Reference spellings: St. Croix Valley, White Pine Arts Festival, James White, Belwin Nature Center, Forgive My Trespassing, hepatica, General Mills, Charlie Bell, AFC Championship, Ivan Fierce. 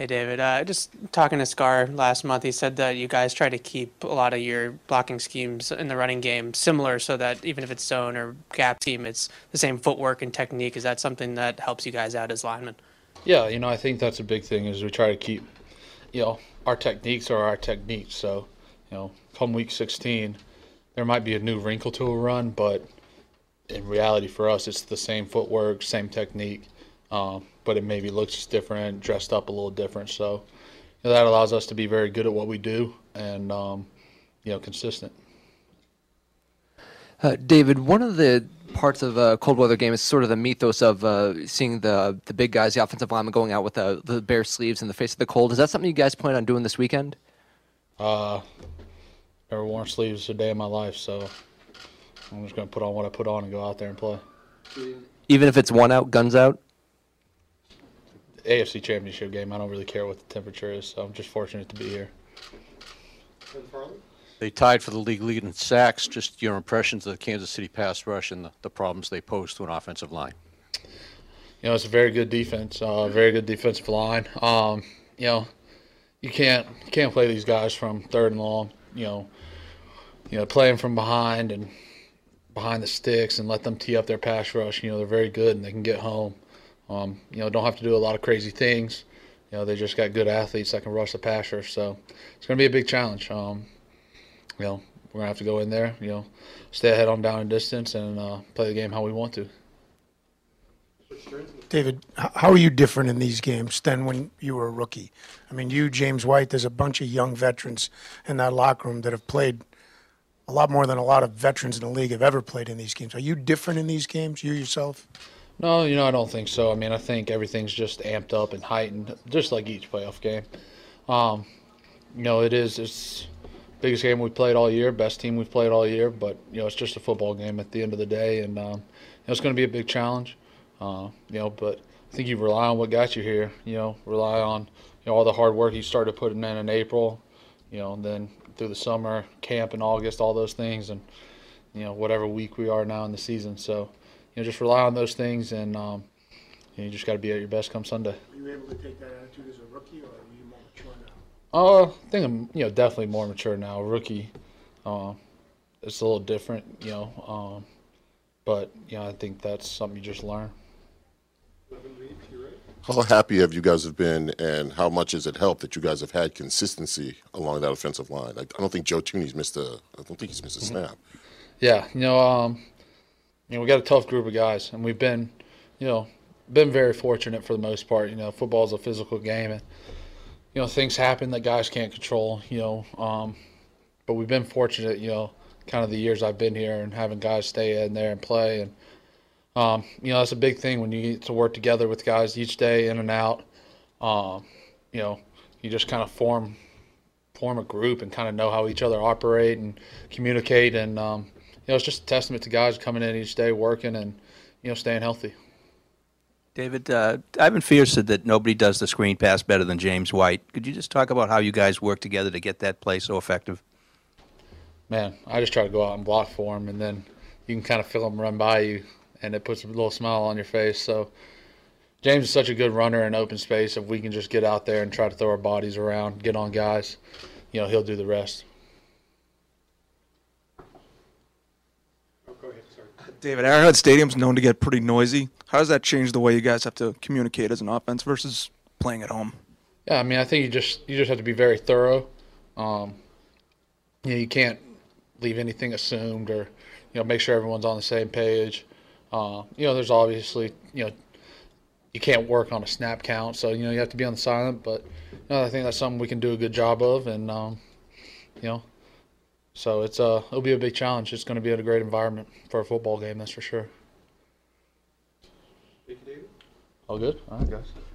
Hey, David. Just talking to Scar last month, he said that you guys try to keep a lot of your blocking schemes in the running game similar so that even if it's zone or gap team, it's the same footwork and technique. Is that something that helps you guys out as linemen? Yeah, I think that's a big thing is we try to keep, our techniques are our techniques. So, come week 16, there might be a new wrinkle to a run, but in reality for us, it's the same footwork, same technique. But it maybe looks different, dressed up a little different. So that allows us to be very good at what we do and, consistent. David, one of the parts of a cold weather game is sort of the mythos of seeing the big guys, the offensive linemen, going out with the bare sleeves in the face of the cold. Is that something you guys plan on doing this weekend? Never worn sleeves a day in my life, so I'm just going to put on what I put on and go out there and play. Even if it's one out, guns out? AFC Championship game, I don't really care what the temperature is, so I'm just fortunate to be here. They tied for the league lead in sacks. Just your impressions of the Kansas City pass rush and the problems they pose to an offensive line. It's a very good defense, very good defensive line. You can't play these guys from third and long, play them from behind and behind the sticks and let them tee up their pass rush. They're very good and they can get home. Don't have to do a lot of crazy things. They just got good athletes that can rush the passer. So it's going to be a big challenge. We're going to have to go in there, stay ahead on down and distance and play the game how we want to. David, how are you different in these games than when you were a rookie? You, James White, there's a bunch of young veterans in that locker room that have played a lot more than a lot of veterans in the league have ever played in these games. Are you different in these games, you yourself? No, I don't think so. I think everything's just amped up and heightened, just like each playoff game. It's the biggest game we've played all year, best team we've played all year, but, it's just a football game at the end of the day, and it's going to be a big challenge, but I think you rely on what got you here, rely on, all the hard work you started putting in April, and then through the summer, camp in August, all those things, and, whatever week we are now in the season, so. Just rely on those things, and you just got to be at your best come Sunday. Were you able to take that attitude as a rookie, or are you more mature now? I think I'm, definitely more mature now. Rookie, it's a little different, but I think that's something you just learn. How happy have you guys have been, and how much has it helped that you guys have had consistency along that offensive line? I don't think Joe Tooney's missed a snap. Yeah, we got a tough group of guys, and we've been, been very fortunate for the most part. Football is a physical game, and things happen that guys can't control. But we've been fortunate, kind of the years I've been here, and having guys stay in there and play, and that's a big thing when you get to work together with guys each day in and out. You just kind of form a group and kind of know how each other operate and communicate and. It's just a testament to guys coming in each day, working, and staying healthy. David, Ivan Fierce said that nobody does the screen pass better than James White. Could you just talk about how you guys work together to get that play so effective? Man, I just try to go out and block for him, and then you can kind of feel him run by you, and it puts a little smile on your face. So James is such a good runner in open space. If we can just get out there and try to throw our bodies around, get on guys, he'll do the rest. David, Arrowhead Stadium's known to get pretty noisy. How does that change the way you guys have to communicate as an offense versus playing at home? Yeah, I think you just have to be very thorough. You can't leave anything assumed or, make sure everyone's on the same page. There's obviously, you can't work on a snap count, so, you have to be on the silent, but I think that's something we can do a good job of, and, So it'll be a big challenge. It's going to be a great environment for a football game, that's for sure. Thank you, David. All good? All right, guys.